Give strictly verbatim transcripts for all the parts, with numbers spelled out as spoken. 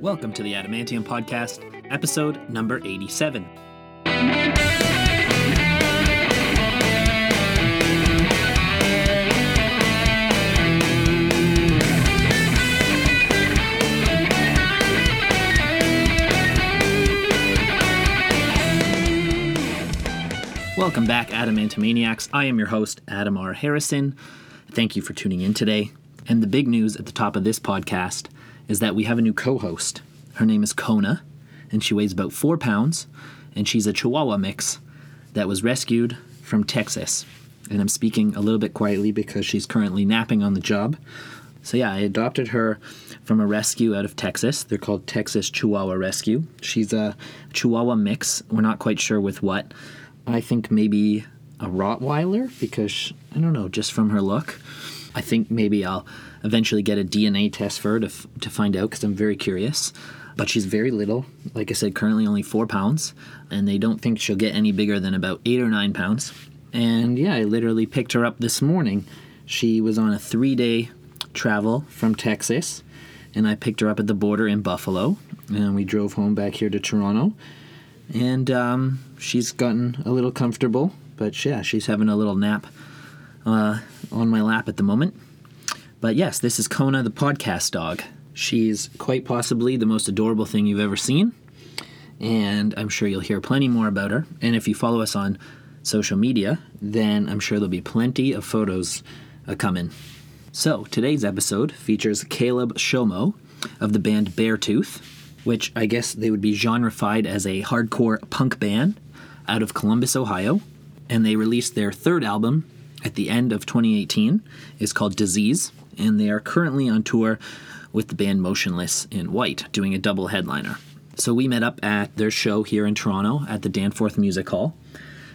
Welcome to the Adamantium Podcast, episode number eighty-seven. Welcome back, Adamantomaniacs. I am your host, Adam R. Harrison. Thank you for tuning in today. And the big news at the top of this podcast is that we have a new co-host. Her name is Kona, and she weighs about four pounds, and she's a Chihuahua mix that was rescued from Texas. And I'm speaking a little bit quietly because she's currently napping on the job. So yeah, I adopted her from a rescue out of Texas. They're called Texas Chihuahua Rescue. She's a Chihuahua mix. We're not quite sure with what. I think maybe a Rottweiler because, she, I don't know, just from her look. I think maybe I'll eventually get a D N A test for her to, f- to find out because I'm very curious. But she's very little. Like I said, currently only four pounds. And they don't think she'll get any bigger than about eight or nine pounds. And yeah, I literally picked her up this morning. She was on a three-day travel from Texas. And I picked her up at the border in Buffalo. And we drove home back here to Toronto. And um, she's gotten a little comfortable. But yeah, she's having a little nap uh, on my lap at the moment. But yes, this is Kona, the podcast dog. She's quite possibly the most adorable thing you've ever seen. And I'm sure you'll hear plenty more about her. And if you follow us on social media, then I'm sure there'll be plenty of photos a coming. So today's episode features Caleb Shomo of the band Beartooth, which I guess they would be genrefied as a hardcore punk band out of Columbus, Ohio. And they released their third album at the end of twenty eighteen. It's called Disease. And they are currently on tour with the band Motionless in White, doing a double headliner. So we met up at their show here in Toronto at the Danforth Music Hall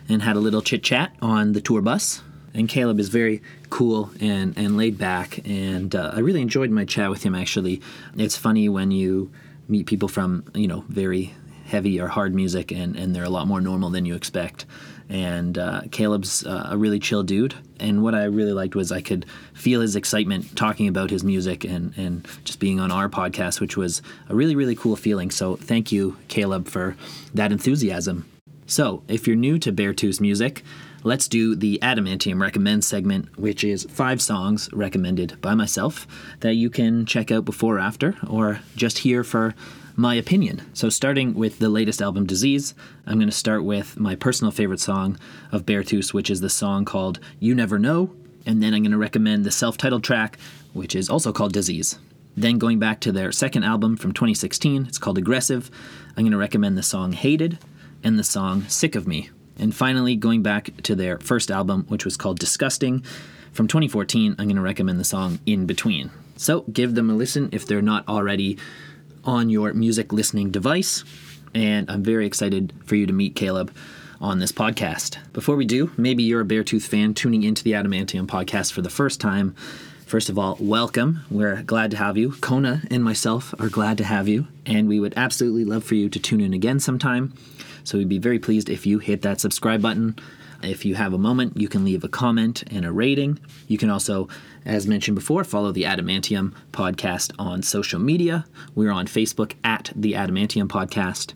and had a little chit-chat on the tour bus. And Caleb is very cool and, and laid back, and uh, I really enjoyed my chat with him, actually. It's funny when you meet people from, you know, very heavy or hard music, and, and they're a lot more normal than you expect. And uh, Caleb's uh, a really chill dude. And what I really liked was I could feel his excitement talking about his music and, and just being on our podcast, which was a really, really cool feeling. So thank you, Caleb, for that enthusiasm. So if you're new to Beartooth's music, let's do the Adamantium Recommends segment, which is five songs recommended by myself that you can check out before or after, or just hear for my opinion. So starting with the latest album, Disease, I'm going to start with my personal favorite song of Beartooth, which is the song called You Never Know, and then I'm going to recommend the self-titled track, which is also called Disease. Then going back to their second album from twenty sixteen, it's called Aggressive, I'm going to recommend the song Hated and the song Sick of Me. And finally, going back to their first album, which was called Disgusting, from twenty fourteen, I'm going to recommend the song In Between. So give them a listen if they're not already on your music listening device, and I'm very excited for you to meet Caleb on this podcast. Before we do, maybe you're a Beartooth fan tuning into the Adamantium Podcast for the first time. First of all, welcome. We're glad to have you. Kona and myself are glad to have you, and we would absolutely love for you to tune in again sometime. So we'd be very pleased if you hit that subscribe button. If you have a moment, you can leave a comment and a rating. You can also, as mentioned before, follow the Adamantium Podcast on social media. We're on Facebook at the Adamantium Podcast,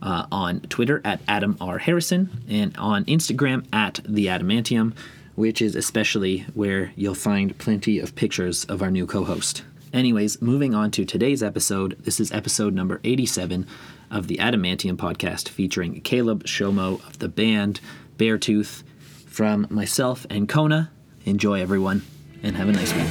uh, on Twitter at Adam R. Harrison, and on Instagram at the Adamantium, which is especially where you'll find plenty of pictures of our new co-host. Anyways, moving on to today's episode. This is episode number eighty-seven of the Adamantium Podcast, featuring Caleb Shomo of the band Beartooth. From myself and Kona, enjoy everyone, and have a nice week.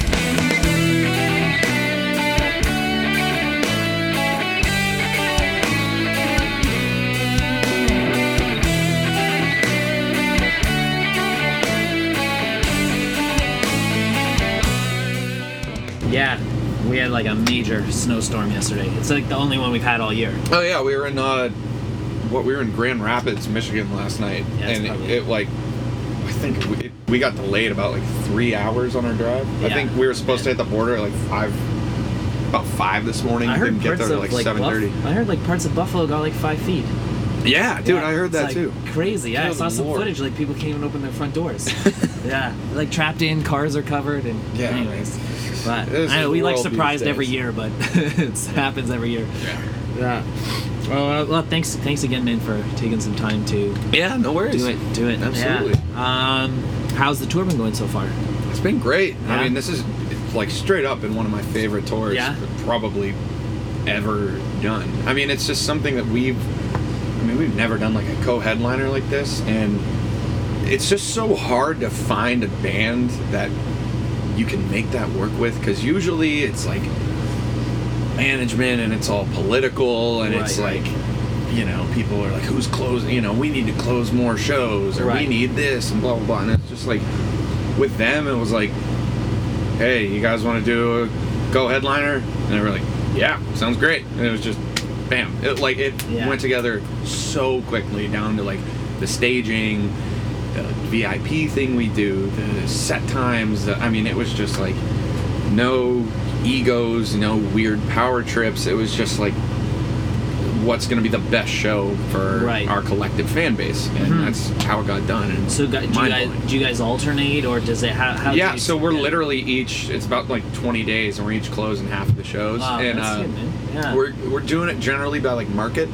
Yeah, we had like a major snowstorm yesterday. It's like the only one we've had all year. Oh yeah, we were in uh What we were in Grand Rapids, Michigan last night, yeah, and it, it like, I think we it, we got delayed about like three hours on our drive. Yeah. I think we were supposed to hit the border at like five, about five this morning. I heard didn't get there at like, like seven thirty. Buff- I heard like parts of Buffalo got like five feet. Yeah, dude, yeah, I heard that like too. Crazy. Yeah, I saw some Lord. footage like people can't even open their front doors. Yeah, like trapped in, cars are covered, and yeah. Anyways. But I know we like surprised every year, but it happens every year. Yeah. Yeah. Well, well, thanks, thanks again, man, for taking some time to. Yeah, no worries. Do it, do it. Absolutely. Yeah. Um, how's the tour been going so far? It's been great. Yeah. I mean, this is like straight up been one of my favorite tours, yeah, probably ever done. I mean, it's just something that we've. I mean, we've never done like a co-headliner like this, and it's just so hard to find a band that you can make that work with, because usually it's like management and it's all political and right, it's like, you know, people are like, who's closing, you know, we need to close more shows, or right, we need this and blah blah blah. And it's just like with them it was like, hey, you guys want to do a co-headliner? And they were like, yeah, sounds great. And it was just bam, it like it yeah, went together so quickly, down to like the staging, the V I P thing we do, the set times, the, I mean, it was just like no egos, no weird power trips. It was just like, what's going to be the best show for right, our collective fan base, and mm-hmm, that's how it got done. And so do you, guys, do you guys alternate, or does it how, how yeah, do you so we're it? Literally each, it's about like twenty days, and we're each closing half of the shows. Wow, and that's uh, good, man. Yeah. We're we're doing it generally by like market.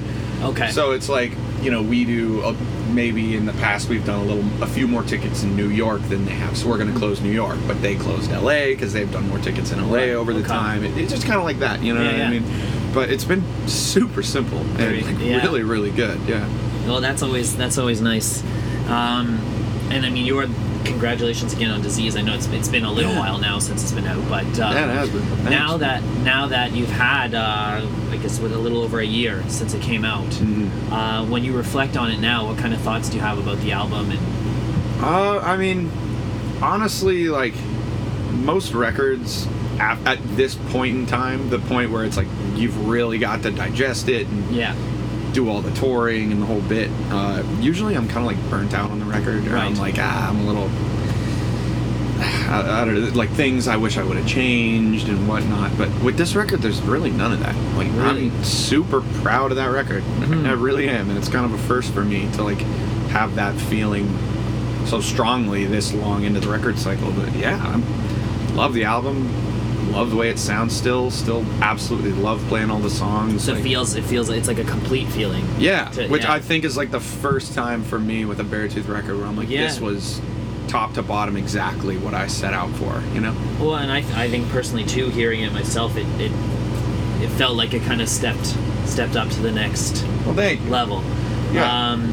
Okay. So it's like, you know, we do a, maybe in the past we've done a little a few more tickets in New York than they have, so we're going to close New York, but they closed L A because they've done more tickets in L A right, over the okay, time. It, it's just kind of like that, you know yeah, what yeah, I mean? But it's been super simple and like yeah, really really good. Yeah. Well, that's always that's always nice. Um, and I mean, you are. Congratulations again on Disease. I know it's it's been a little yeah, while now since it's been out, but um, yeah, it has been. Thanks. Now that now that you've had, uh, I guess, with a little over a year since it came out, mm-hmm, uh, when you reflect on it now, what kind of thoughts do you have about the album? And uh, I mean, honestly, like most records at, at this point in time, the point where it's like you've really got to digest it and yeah, do all the touring and the whole bit, uh, usually I'm kind of like burnt out on the record, or right, I'm like, ah, I'm a little I, I don't know, like things I wish I would have changed and whatnot. But with this record there's really none of that. Like really? I'm super proud of that record. Mm-hmm. I really am, and it's kind of a first for me to like have that feeling so strongly this long into the record cycle. But yeah, I love the album. Love the way it sounds. Still, still, absolutely love playing all the songs. So like, it feels, it feels, it's like a complete feeling. Yeah, to, which yeah, I think is like the first time for me with a Beartooth record where I'm like, yeah, this was top to bottom exactly what I set out for, you know. Well, and I, I think personally too, hearing it myself, it, it, it felt like it kind of stepped, stepped up to the next well, thank you, level. Yeah. Um,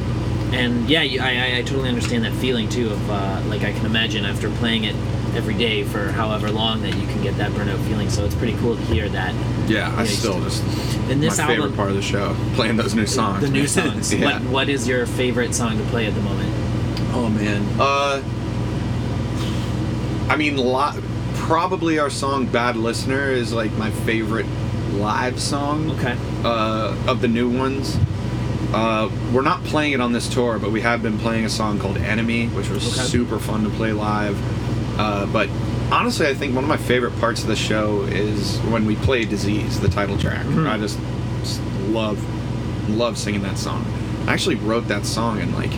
and yeah, I, I totally understand that feeling too. Of uh, like, I can imagine after playing it every day for however long that you can get that burnout feeling, so it's pretty cool to hear that. Yeah, you know, I still just, and this my album, favorite part of the show, playing those new songs. The new songs. Yeah. What, what is your favorite song to play at the moment? Oh man, uh, I mean, lot, probably our song "Bad Listener" is like my favorite live song. Okay. Uh, of the new ones, uh, we're not playing it on this tour, but we have been playing a song called "Enemy," which was okay, super fun to play live. Uh, but honestly, I think one of my favorite parts of the show is when we play Disease, the title track. Mm-hmm. I just, just love, love singing that song. I actually wrote that song in like,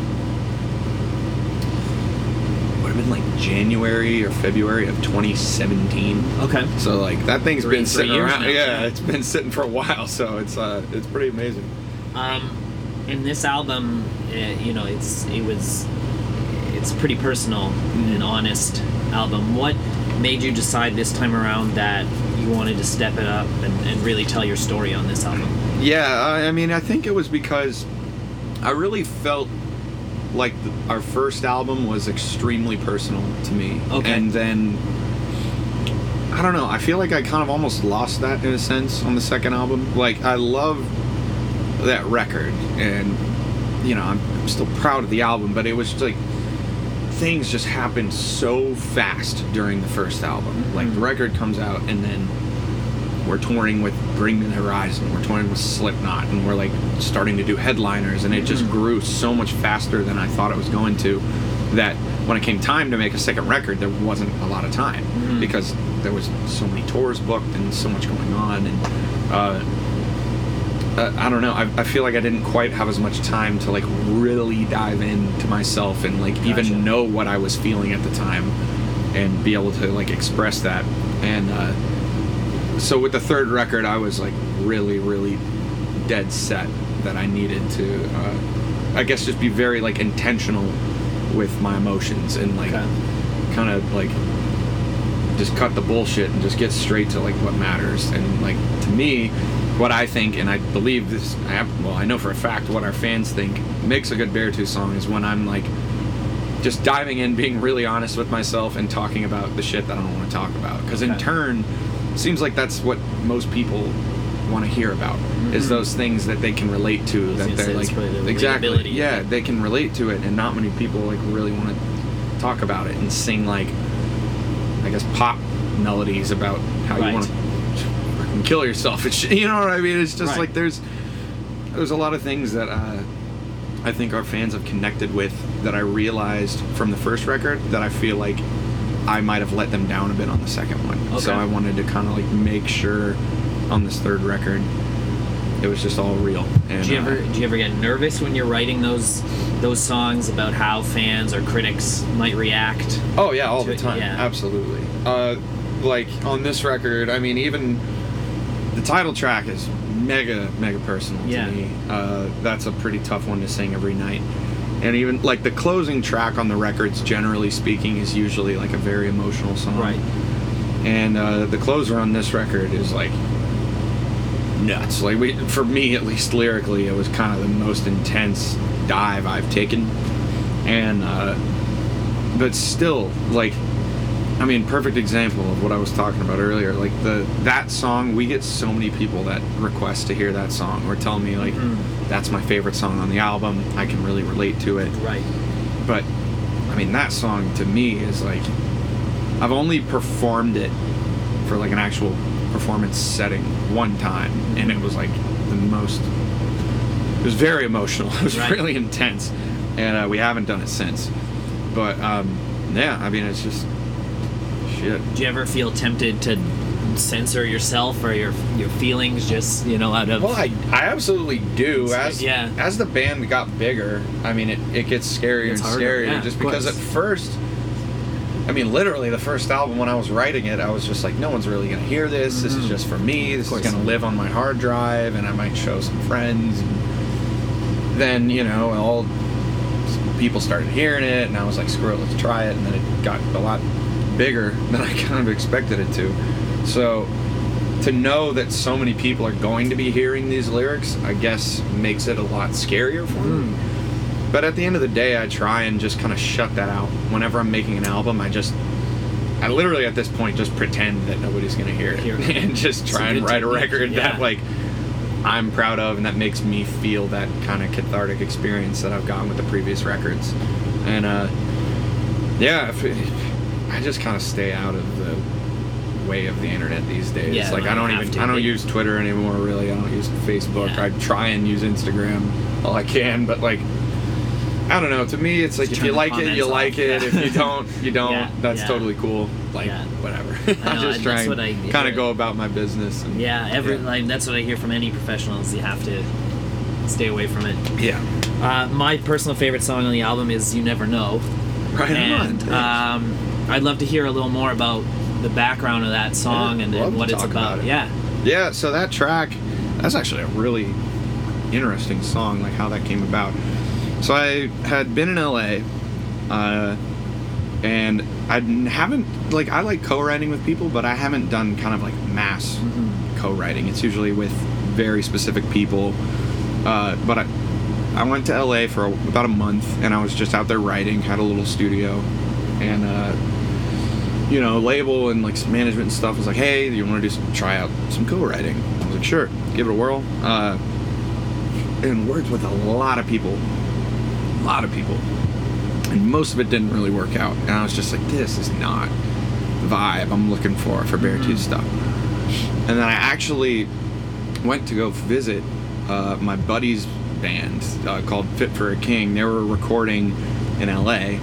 would have been like January or February of twenty seventeen. Okay. So like that thing's three, been sitting around. Now. Yeah, it's been sitting for a while. So it's uh, it's pretty amazing. Um, and this album, it, you know, it's it was. It's a pretty personal and honest album. What made you decide this time around that you wanted to step it up and, and really tell your story on this album? Yeah, I mean, I think it was because I really felt like the, our first album was extremely personal to me. Okay. And then, I don't know, I feel like I kind of almost lost that in a sense on the second album. Like, I love that record, and, you know, I'm still proud of the album, but it was like, things just happened so fast during the first album. Like, the record comes out, and then we're touring with Bring the Horizon, we're touring with Slipknot, and we're like starting to do headliners, and it just grew so much faster than I thought it was going to, that when it came time to make a second record, there wasn't a lot of time, mm-hmm, because there was so many tours booked and so much going on, and uh, uh, I don't know, I, I feel like I didn't quite have as much time to like really dive into myself and like, gotcha, even know what I was feeling at the time and be able to like express that. And uh, so with the third record, I was like really, really dead set that I needed to, uh, I guess, just be very like intentional with my emotions and like okay. kind of like just cut the bullshit and just get straight to like what matters. And like to me, what I think, and I believe this, I have, well, I know for a fact what our fans think makes a good Beartooth song is when I'm like just diving in, being really honest with myself and talking about the shit that I don't want to talk about. Because okay. in turn, it seems like that's what most people want to hear about, mm-hmm. is those things that they can relate to, that they're like, the exactly, yeah, they can relate to it, and not many people like really want to talk about it and sing like, I guess, pop melodies about how right. you want to fucking kill yourself and shit, you know what I mean? It's just right. like there's there's a lot of things that uh, I think our fans have connected with that I realized from the first record that I feel like I might have let them down a bit on the second one. Okay. So I wanted to kind of like make sure on this third record it was just all real. And, do you ever uh, do you ever get nervous when you're writing those those songs about how fans or critics might react? Oh yeah, all the time. Yeah. Absolutely. Uh, like on this record, I mean, even the title track is mega mega personal yeah. to me. Uh, that's a pretty tough one to sing every night. And even like the closing track on the records, generally speaking, is usually like a very emotional song. Right. And uh, the closer on this record is like nuts. Like we, for me at least, lyrically, it was kind of the most intense dive I've taken. And uh, but still, like, I mean, perfect example of what I was talking about earlier. Like the that song, we get so many people that request to hear that song or tell me like mm-hmm. that's my favorite song on the album. I can really relate to it. Right. But I mean, that song to me is like, I've only performed it for like an actual performance setting one time, and it was like the most, it was very emotional, it was right. really intense, and uh, we haven't done it since, but um, yeah, I mean, it's just shit. Do you ever feel tempted to censor yourself or your your feelings, just, you know, out of... Well, I, I absolutely do. As yeah. as the band got bigger, I mean, it, it gets scarier it's and harder. scarier yeah, just because at first, I mean, literally, the first album, when I was writing it, I was just like, no one's really going to hear this. This is just for me. This is going to live on my hard drive, and I might show some friends. And then, you know, all people started hearing it, and I was like, screw it, let's try it. And then it got a lot bigger than I kind of expected it to. So to know that so many people are going to be hearing these lyrics, I guess, makes it a lot scarier for me. But at the end of the day, I try and just kind of shut that out. Whenever I'm making an album, I just, I literally at this point just pretend that nobody's going to hear it. Hear it. And just try and write a record yeah. that like I'm proud of and that makes me feel that kind of cathartic experience that I've gotten with the previous records. And uh, yeah, if it, I just kind of stay out of the way of the internet these days. Yeah, like I don't even, to, I don't use Twitter anymore really. I don't use Facebook. Yeah. I try and use Instagram all I can, but like, I don't know. To me, it's like, just if you like it, you off. like it. Yeah. If you don't, you don't. Yeah. That's yeah. totally cool. Like, yeah. whatever. I'm just trying to kind of go about my business. And, yeah, every, yeah. Like, that's what I hear from any professionals. You have to stay away from it. Yeah. Uh, my personal favorite song on the album is You Never Know. Right and, on. Um, I'd love to hear a little more about the background of that song and, and what it's about. about it. Yeah. Yeah, so that track, that's actually a really interesting song, like how that came about. So I had been in L A, uh, and I haven't, like, I like co-writing with people, but I haven't done kind of, like, mass mm-hmm. co-writing. It's usually with very specific people. Uh, but I, I went to L A for a, about a month, and I was just out there writing, had a little studio, and, uh, you know, label and, like, management and stuff was like, hey, do you want to do some, try out some co-writing? I was like, sure, give it a whirl. Uh, and worked with a lot of people. A lot of people, and most of it didn't really work out, and I was just like, this is not the vibe I'm looking for for Beartooth stuff. And then I actually went to go visit uh, my buddy's band uh, called Fit for a King. They were recording in L A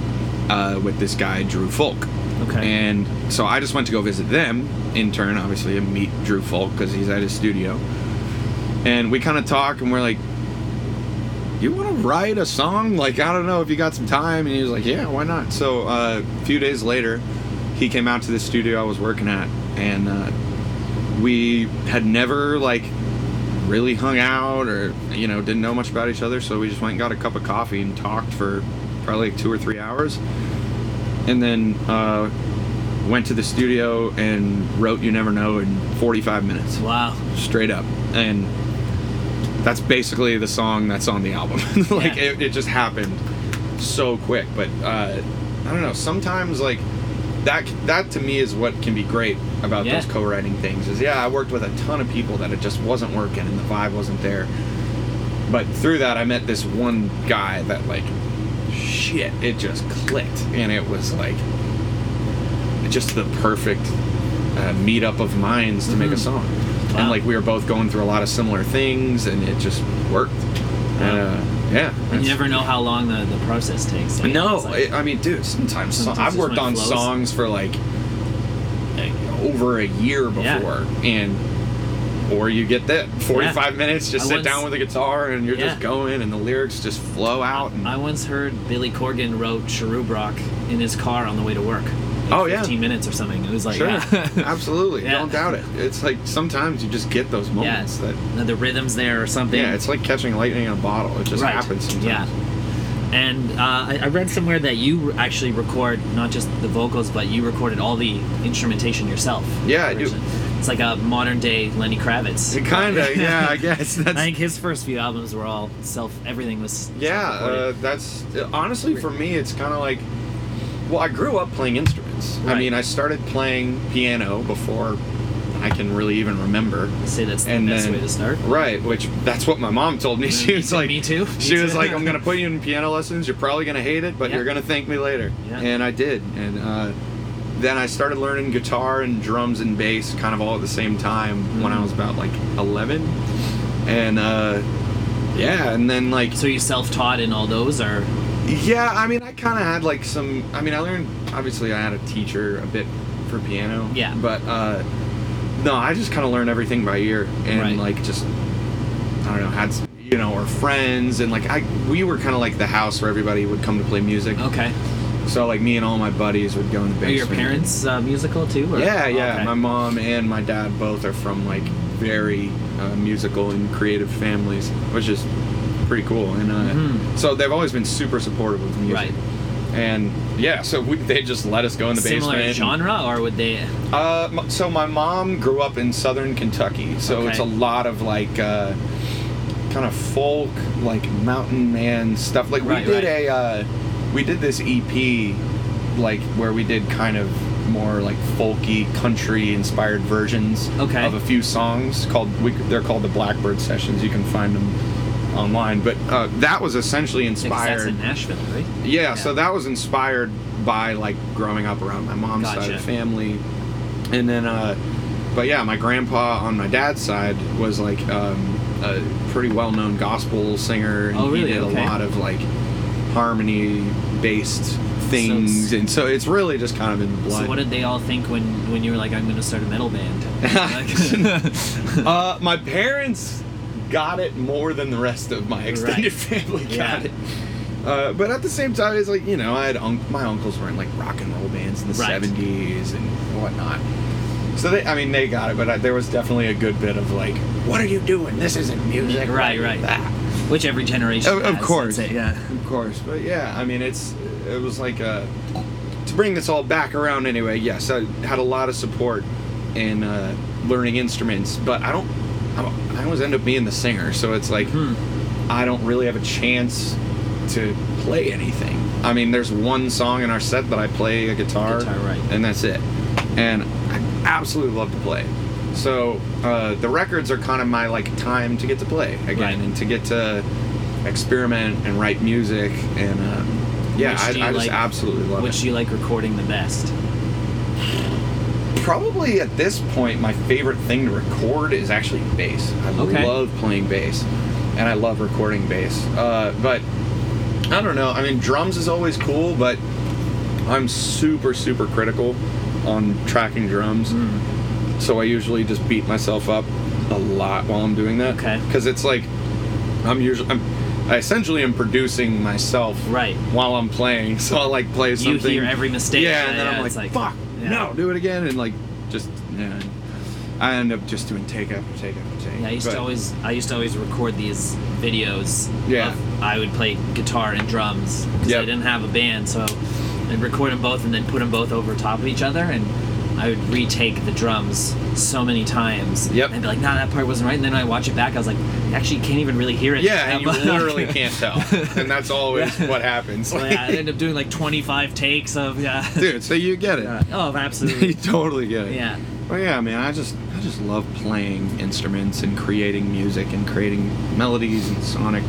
uh, with this guy Drew Folk. Okay. And so I just went to go visit them in turn, obviously, and meet Drew Folk because he's at his studio, and we kind of talk, and we're like, you want to write a song? Like, I don't know if you got some time. And he was like, yeah, why not? So uh, a few days later, he came out to the studio I was working at, and uh, we had never like really hung out or, you know, didn't know much about each other, so we just went and got a cup of coffee and talked for probably like two or three hours, and then uh, went to the studio and wrote You Never Know in forty-five minutes. Wow. Straight up. And that's basically the song that's on the album. Like, yeah. it, it just happened so quick. But uh, I don't know, sometimes like that that to me is what can be great about yeah. those co-writing things is, yeah, I worked with a ton of people that it just wasn't working and the vibe wasn't there. But through that, I met this one guy that, like, shit, it just clicked. And it was, like, just the perfect uh, meetup of minds to mm-hmm. make a song. Wow. And, like, we were both going through a lot of similar things, and it just worked. And, uh, yeah. And you never know how long the, the process takes. Like, no. Like, it, I mean, dude, sometimes... sometimes I've worked on flows. songs for, like, over a year before yeah. and or you get that forty-five yeah. minutes just I sit once, down with a guitar and you're yeah. just going and the lyrics just flow out. And I once heard Billy Corgan wrote Cherub Rock in his car on the way to work, like oh fifteen yeah fifteen minutes or something. It was like sure. yeah. absolutely yeah. don't doubt it. It's like sometimes you just get those moments yeah. that the rhythm's there or something. Yeah, it's like catching lightning in a bottle. It just right. happens sometimes. Yeah. And uh, I, I read somewhere that you actually record not just the vocals, but you recorded all the instrumentation yourself. Yeah, I do. It's like a modern-day Lenny Kravitz. Kind of, yeah, I guess. That's... I think his first few albums were all self... Everything was self-recorded. Yeah, uh, that's... Honestly, for me, it's kind of like... Well, I grew up playing instruments. Right. I mean, I started playing piano before I can really even remember. I say that's the and best then, way to start. Right, which that's what my mom told me. She was like, me too. She was like, I'm going to put you in piano lessons. You're probably going to hate it, but yeah. you're going to thank me later. Yeah. And I did. And uh, then I started learning guitar and drums and bass kind of all at the same time mm-hmm. when I was about like eleven. And uh, yeah, and then like. So you self-taught in all those or? Yeah, I mean, I kind of had like some. I mean, I learned, obviously, I had a teacher a bit for piano. Yeah. But. Uh, No, I just kind of learned everything by ear and right. like just, I don't know, had, you know, or friends and like I, we were kind of like the house where everybody would come to play music. Okay. So like me and all my buddies would go in the basement. Are your parents uh, musical too? Or? Yeah, yeah. Okay. My mom and my dad both are from like very uh, musical and creative families, which is pretty cool. And uh, mm-hmm. so they've always been super supportive of music. Right. And yeah, so we, they just let us go in the Similar basement. Similar genre, or would they? Uh, so my mom grew up in Southern Kentucky, so okay. it's a lot of like uh, kind of folk, like mountain man stuff. Like right, we did right. a, uh, we did this E P, like where we did kind of more like folky, country inspired versions okay. of a few songs called. We, they're called the Blackbird Sessions. You can find them online, but uh, that was essentially inspired. That's in Nashville, right? Yeah, yeah, so that was inspired by like growing up around my mom's gotcha. side of the family, and then, uh, but yeah, my grandpa on my dad's side was like um, a pretty well-known gospel singer, and oh, really? he did okay. a lot of like harmony-based things, so and so it's really just kind of in the blood. So what did they all think when when you were like, I'm going to start a metal band? uh, my parents. Got it more than the rest of my extended right. family got yeah. it. Uh, but at the same time, it's like, you know, I had un- my uncles were in like rock and roll bands in the right. seventies and whatnot. So they, I mean, they got it, but I, there was definitely a good bit of like, what are you doing? This isn't music. Right, right. That. Which every generation. Of, has, of course, it, yeah, of course. But yeah, I mean, it's it was like a, to bring this all back around anyway. Yes, I had a lot of support in uh, learning instruments, but I don't. I always end up being the singer, so it's like hmm. I don't really have a chance to play anything. I mean, there's one song in our set that I play a guitar, guitar right. and that's it. And I absolutely love to play. So uh, the records are kind of my like time to get to play again right. and to get to experiment and write music. And um, yeah, I, I just like, absolutely love which it. Which do you like recording the best? Probably at this point, my favorite thing to record is actually bass. I okay. love playing bass, and I love recording bass. Uh, but I don't know. I mean, drums is always cool, but I'm super, super critical on tracking drums. Mm. So I usually just beat myself up a lot while I'm doing that. Okay. Because it's like I'm usually I'm I essentially am producing myself right while I'm playing. So I like play something. You hear every mistake. Yeah, and then yeah, I'm like, like fuck. yeah. no, do it again, and like just yeah. I end up just doing take after take after take. Yeah, I used but, to always I used to always record these videos. Yeah, of, I would play guitar and drums because yep. I didn't have a band, so I'd record them both and then put them both over top of each other, and I would retake the drums so many times. Yep. And I'd be like, nah, that part wasn't right. And then when I watch it back, I was like, I actually can't even really hear it. Yeah, and you literally can't tell. And that's always yeah. what happens. Well, yeah, I end up doing like twenty-five takes of, yeah. Dude, so you get it. Uh, oh, absolutely. You totally get it. Yeah. Well, yeah, man, I just, I just love playing instruments and creating music and creating melodies and sonic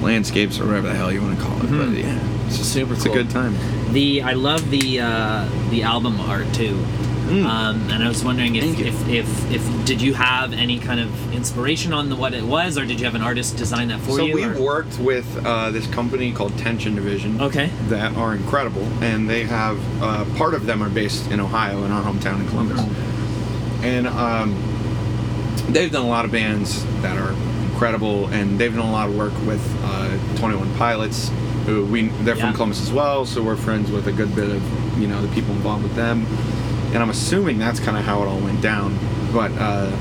landscapes or whatever the hell you want to call it. Mm-hmm. But yeah, it's just super it's cool. It's a good time. The I love the uh, the album art too, mm. um, and I was wondering if if, if if did you have any kind of inspiration on the, what it was, or did you have an artist design that for so you? So we or? worked with uh, this company called Tension Division. Okay. That are incredible, and they have uh, part of them are based in Ohio, in our hometown in Columbus, and um, they've done a lot of bands that are incredible, and they've done a lot of work with uh, Twenty One Pilots. Who we they're yeah. from Columbus as well, so we're friends with a good bit of, you know, the people involved with them, and I'm assuming that's kind of how it all went down. But uh,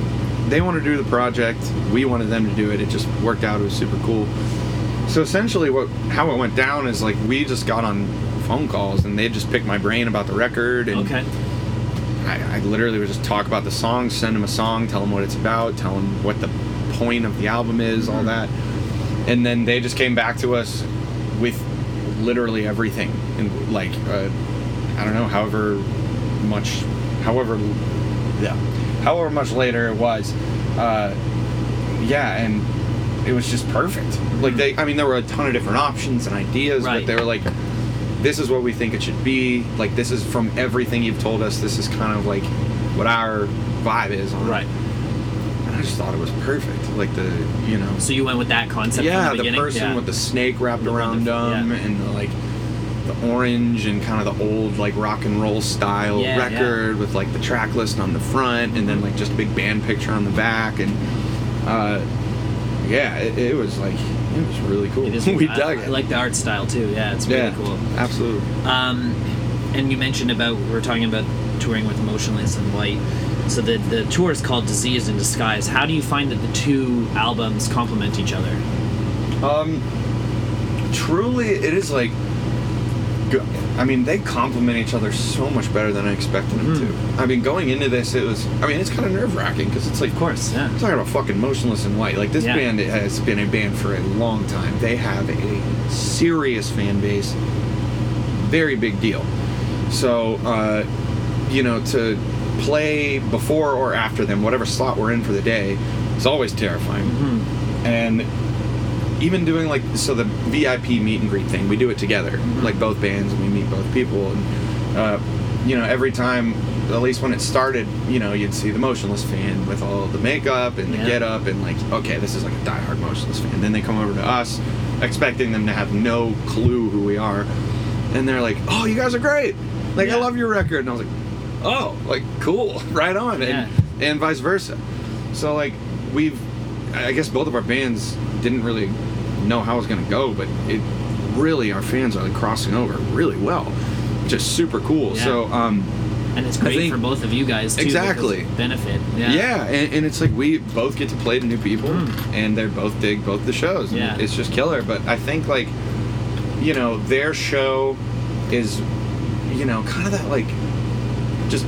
they wanted to do the project, we wanted them to do it. It just worked out. It was super cool. So essentially, what how it went down is like we just got on phone calls and they just picked my brain about the record, and okay. I, I literally would just talk about the song, send them a song, tell them what it's about, tell them what the point of the album is, all that, and then they just came back to us with literally everything, and like uh, I don't know, however much, however, yeah, however much later it was, uh, yeah, and it was just perfect. Mm-hmm. Like they, I mean, there were a ton of different options and ideas, right. but they were like, this is what we think it should be. Like this is from everything you've told us. This is kind of like what our vibe is on. Right. I just thought it was perfect, like the, you know. So you went with that concept yeah, from the beginning? Yeah, the person yeah. with the snake wrapped the around them, yeah. and the, like the orange and kind of the old like rock and roll style yeah, record yeah. with like the track list on the front, and then like just a big band picture on the back, and uh, yeah, it, it was like it was really cool. It is, we I, dug I, it. I like the art style too. Yeah, it's really yeah, cool. Absolutely. Um, and you mentioned about we were talking about touring with Motionless in White. So the, the tour is called Disease in Disguise. How do you find that the two albums complement each other? Um, truly, it is like... I mean, they complement each other so much better than I expected them mm. to. I mean, going into this, it was... I mean, it's kind of nerve-wracking, because it's like... Of course, yeah. I'm talking about fucking Motionless in White. Like, this yeah. band has been a band for a long time. They have a serious fan base. Very big deal. So, uh, you know, to... play before or after them, whatever slot we're in for the day, it's always terrifying. Mm-hmm. And even doing like so the V I P meet and greet thing, we do it together, mm-hmm. like both bands, and we meet both people. And uh, you know, every time, at least when it started, you know, you'd see the Motionless fan with all the makeup and the yeah. get up, and like, okay, this is like a diehard Motionless fan. And then they come over to us, expecting them to have no clue who we are, and they're like, "Oh, you guys are great! Like, yeah. I love your record." And I was like, oh, like, cool, right on, yeah. and and vice versa. So, like, we've, I guess both of our bands didn't really know how it was going to go, but it really, our fans are like crossing over really well, which is super cool. Yeah. So, um, and it's great think, for both of you guys, too. Exactly. Benefit. Yeah, yeah and, and it's like we both get to play to new people, mm. and they both dig both the shows. Yeah. It's just killer, but I think, like, you know, their show is, you know, kind of that, like, just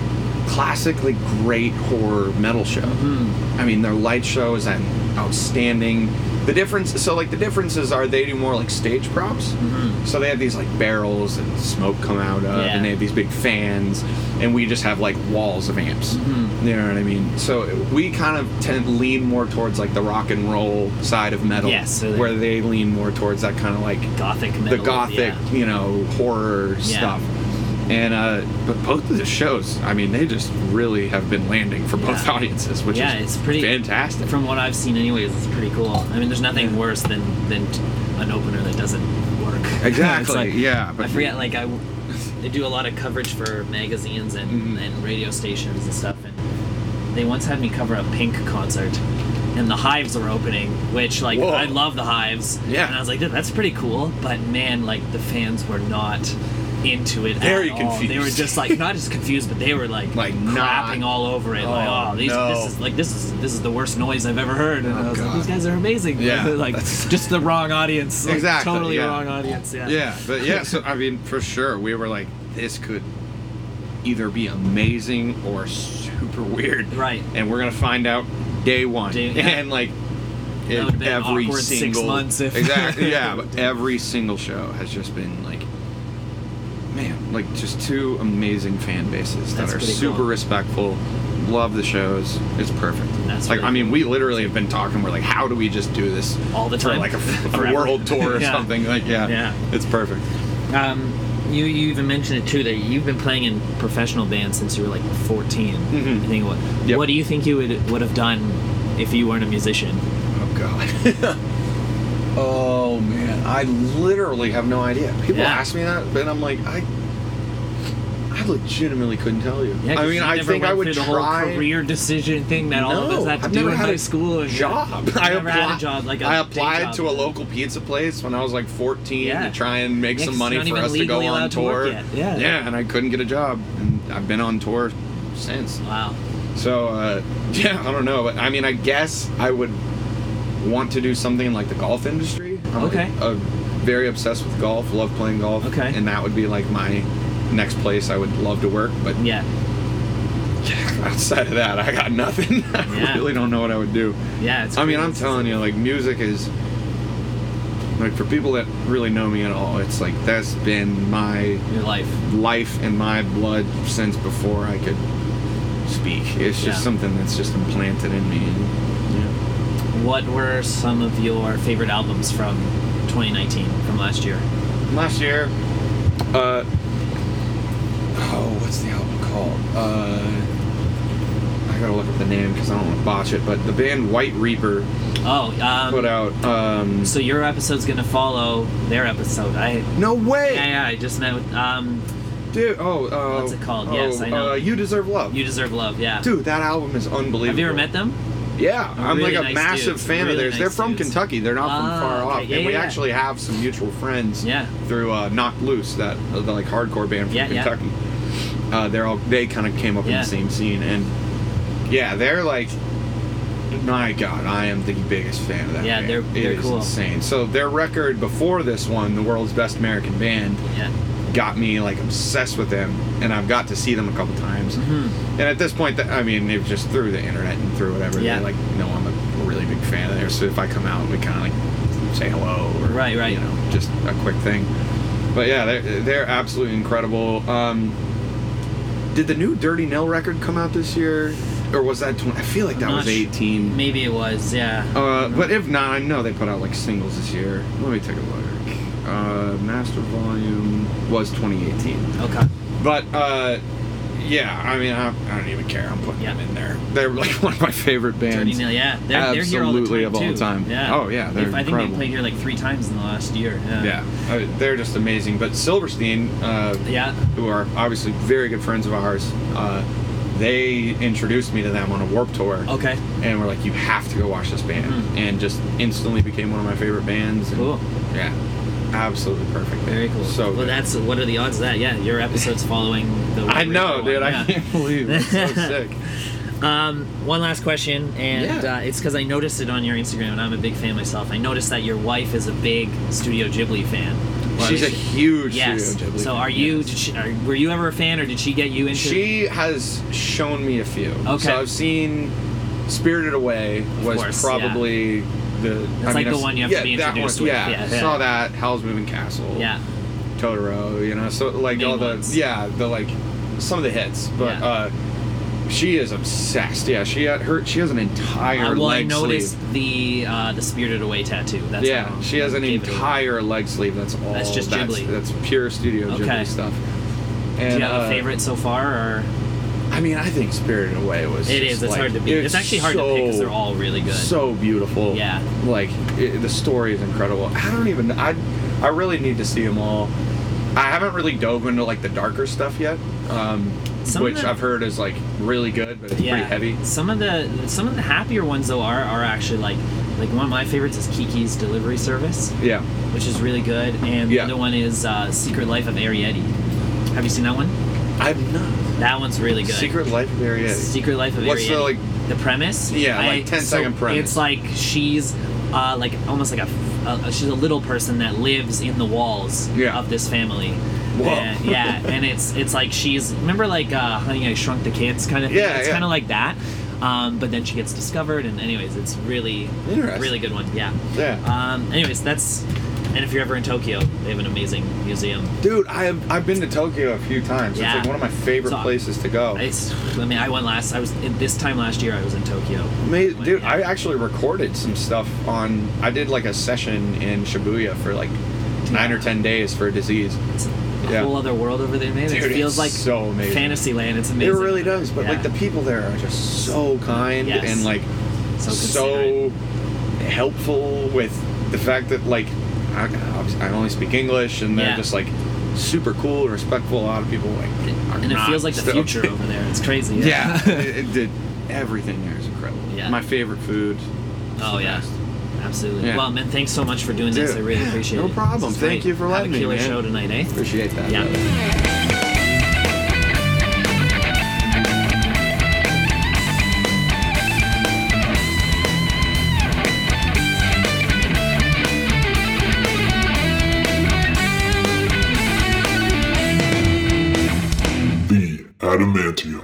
classically great horror metal show. Mm-hmm. I mean, their light show is outstanding. The difference, so like the differences are they do more like stage props. Mm-hmm. So they have these like barrels and smoke come out of, yeah. and they have these big fans, and we just have like walls of amps. Mm-hmm. You know what I mean? So we kind of tend to lean more towards like the rock and roll side of metal, yeah, so where they lean more towards that kind of like gothic metal, the gothic, yeah. you know, horror yeah. stuff. And uh, but both of the shows, I mean, they just really have been landing for both yeah. audiences, which yeah, is it's pretty, fantastic. From what I've seen, anyways, it's pretty cool. I mean, there's nothing yeah. worse than than an opener that doesn't work. Exactly. Like, yeah. But I forget. Like I, they do a lot of coverage for magazines and, mm-hmm. and radio stations and stuff. And they once had me cover a Pink concert, and the Hives were opening, which like Whoa. I love the Hives. Yeah. And I was like, that's pretty cool. But man, like the fans were not. into it Very at all. confused. They were just like, not just confused, but they were like, like crapping not, all over it. Oh, like, oh, these, no. this is like this is this is the worst noise I've ever heard. And oh, I was God. like, these guys are amazing. Yeah, like just the wrong audience. Like, exactly. Totally yeah. wrong audience. Yeah. Yeah, but yeah. So I mean, for sure, we were like, this could either be amazing or super weird. Right. And we're gonna find out day one. Day, yeah. And like. That would have been every awkward single six months if exactly yeah but every single show has just been like, man, like just two amazing fan bases that That's are super cool. respectful, love the shows. It's perfect. That's like really I mean cool. we literally have been talking, we're like, how do we just do this all the time for like a, a world tour or yeah. something like yeah yeah it's perfect. um You you even mentioned it too, that you've been playing in professional bands since you were like fourteen. Mm-hmm. I think what yep. what do you think you would would have done if you weren't a musician? God. Oh man, I literally have no idea. People yeah. ask me that, and I'm like, I, I legitimately couldn't tell you. Yeah, I mean, you I think I would the try whole career decision thing that no, all of us have to I've do in high school. Job. And, yeah. I never applied, had a job. Like a I applied job. to a local pizza place when I was like fourteen yeah. to try and make yeah, some money for us to go on tour. To yeah, yeah, and I couldn't get a job, and I've been on tour since. Wow. So uh, yeah, I don't know. I mean, I guess I would. Want to do something in like the golf industry. I'm okay. Like, uh, very obsessed with golf. Love playing golf. Okay. And that would be like my next place I would love to work. But yeah. yeah outside of that, I got nothing. I yeah. really don't know what I would do. Yeah. It's I mean, I'm telling you, like music is like for people that really know me at all. It's like that's been my Your life, life in my blood since before I could speak. It's just yeah. something that's just implanted in me. What were some of your favorite albums from twenty nineteen, from last year? Last year, uh, oh, what's the album called? Uh, I gotta look up the name because I don't want to botch it, but the band White Reaper oh, um, put out. Um, so your episode's gonna follow their episode. I No way! Yeah, yeah, I just met with. Um, Dude, oh, uh, what's it called? Oh, yes, I know. Uh, You Deserve Love. You Deserve Love, yeah. Dude, that album is unbelievable. Have you ever met them? Yeah, I'm really like a nice massive dudes. fan really of theirs. Nice They're from dudes. Kentucky. They're not from uh, far off. Yeah, and we yeah. actually have some mutual friends yeah. through uh, Knock Loose, that uh, the like hardcore band from yeah, Kentucky. Yeah. Uh, they're all they kind of came up yeah. in the same scene, and yeah, they're like, my God, I am the biggest fan of that. Yeah, band. they're they're it cool. It's insane. So their record before this one, The World's Best American Band. Yeah. Got me like obsessed with them, and I've got to see them a couple times. Mm-hmm. And at this point, the, I mean, they've just through the internet and through whatever. Yeah. They like, you know, I'm a really big fan of theirs. So if I come out, we kind of like say hello, or right, right, you know, just a quick thing. But yeah, they're they're absolutely incredible. Um, did the new Dirty Nil record come out this year, or was that? twenty I feel like that was eighteen. Sure. Maybe it was, yeah. Uh, but if not, I know they put out like singles this year. Let me take a look. Uh, Master Volume was twenty eighteen. Okay. But, uh, yeah, I mean, I, I don't even care. I'm putting yeah. them in there. They're like one of my favorite bands. Dirty Nil, yeah. They're, Absolutely they're here all the time, of all too. time. Yeah. Oh, yeah. They're if, I think they played here like three times in the last year. Yeah. yeah. Uh, they're just amazing. But Silverstein, uh, yeah. who are obviously very good friends of ours, uh, they introduced me to them on a Warped Tour. Okay. And we're like, you have to go watch this band. Mm-hmm. And just instantly became one of my favorite bands. And, cool. Yeah. Absolutely perfect. Very cool. So well, good. That's what are the odds of that? Yeah, your episode's following the. I know, dude. One. I yeah. can't believe it. It's so sick. Um, one last question, and yeah. uh, it's because I noticed it on your Instagram, and I'm a big fan myself. I noticed that your wife is a big Studio Ghibli fan. Well, She's I mean, a huge yes. Studio Ghibli. So, fan. are you? Yes. Did she, are, were you ever a fan, or did she get you into? She has shown me a few. Okay. So I've seen Spirited Away of was course, probably. Yeah. The, it's I like mean, the I've, one you have yeah, to be introduced that one, yeah, with. Yeah, yeah, saw that. Howl's Moving Castle. Yeah. Totoro, you know, so like Main all the ones. yeah, the like some of the hits, but yeah. uh, she is obsessed. Yeah, she had her. She has an entire. Uh, well, leg I noticed sleeve. the uh, the Spirited Away tattoo. That's yeah, how she has an entire leg sleeve. That's all. That's just Ghibli. That's, that's pure Studio okay. Ghibli stuff. And, do you have uh, a favorite so far, or? I mean, I think Spirited Away was. It is. It's like, hard to beat. It's, it's actually hard so, to pick because they're all really good. So beautiful. Yeah. Like it, the story is incredible. I don't even. I, I really need to see them all. I haven't really dove into like the darker stuff yet, um, which the, I've heard is like really good, but it's yeah, pretty heavy. Some of the some of the happier ones though are are actually like like one of my favorites is Kiki's Delivery Service. Yeah. Which is really good, and yeah. the other one is uh, Secret Life of Arietti. Have you seen that one? I've not. That one's really good. Secret Life of Arietti. Secret Life of Arietti. What's the, like... The premise? Yeah, I, like ten-second so premise. It's like she's, uh, like, almost like a, a... She's a little person that lives in the walls yeah. of this family. Whoa. And, yeah, and it's it's like she's... Remember, like, uh, Honey, I Shrunk the Kids kind of thing? Yeah, It's yeah. kind of like that. Um, but then she gets discovered, and anyways, it's really... Really good one, yeah. Yeah. Um, anyways, that's... And if you're ever in Tokyo, they have an amazing museum. Dude, I have, I've been to Tokyo a few times. Yeah. It's like one of my favorite so, places to go. It's, I mean, I went last... I was... This time last year, I was in Tokyo. Mate, when, dude, yeah. I actually recorded some stuff on... I did, like, a session in Shibuya for, like, yeah. nine or ten days for Disease. It's a yeah. whole other world over there, man. Dude, it feels like so amazing. Fantasy land. It's amazing. It really does. But, yeah. like, the people there are just so kind yes. and, like, so, so helpful with the fact that, like... I only speak English, and they're yeah. just like super cool, respectful. A lot of people like, and it feels like the future over there. It's crazy. Yeah, yeah it, it did. Everything there is incredible. Yeah. My favorite food. Oh yeah, best. Absolutely. Yeah. Well, man, thanks so much for doing Dude, this. I really appreciate no it. No problem. Thank great. you for letting me. Have a killer me, show tonight, eh? Appreciate that. Yeah. Though. Adamantium.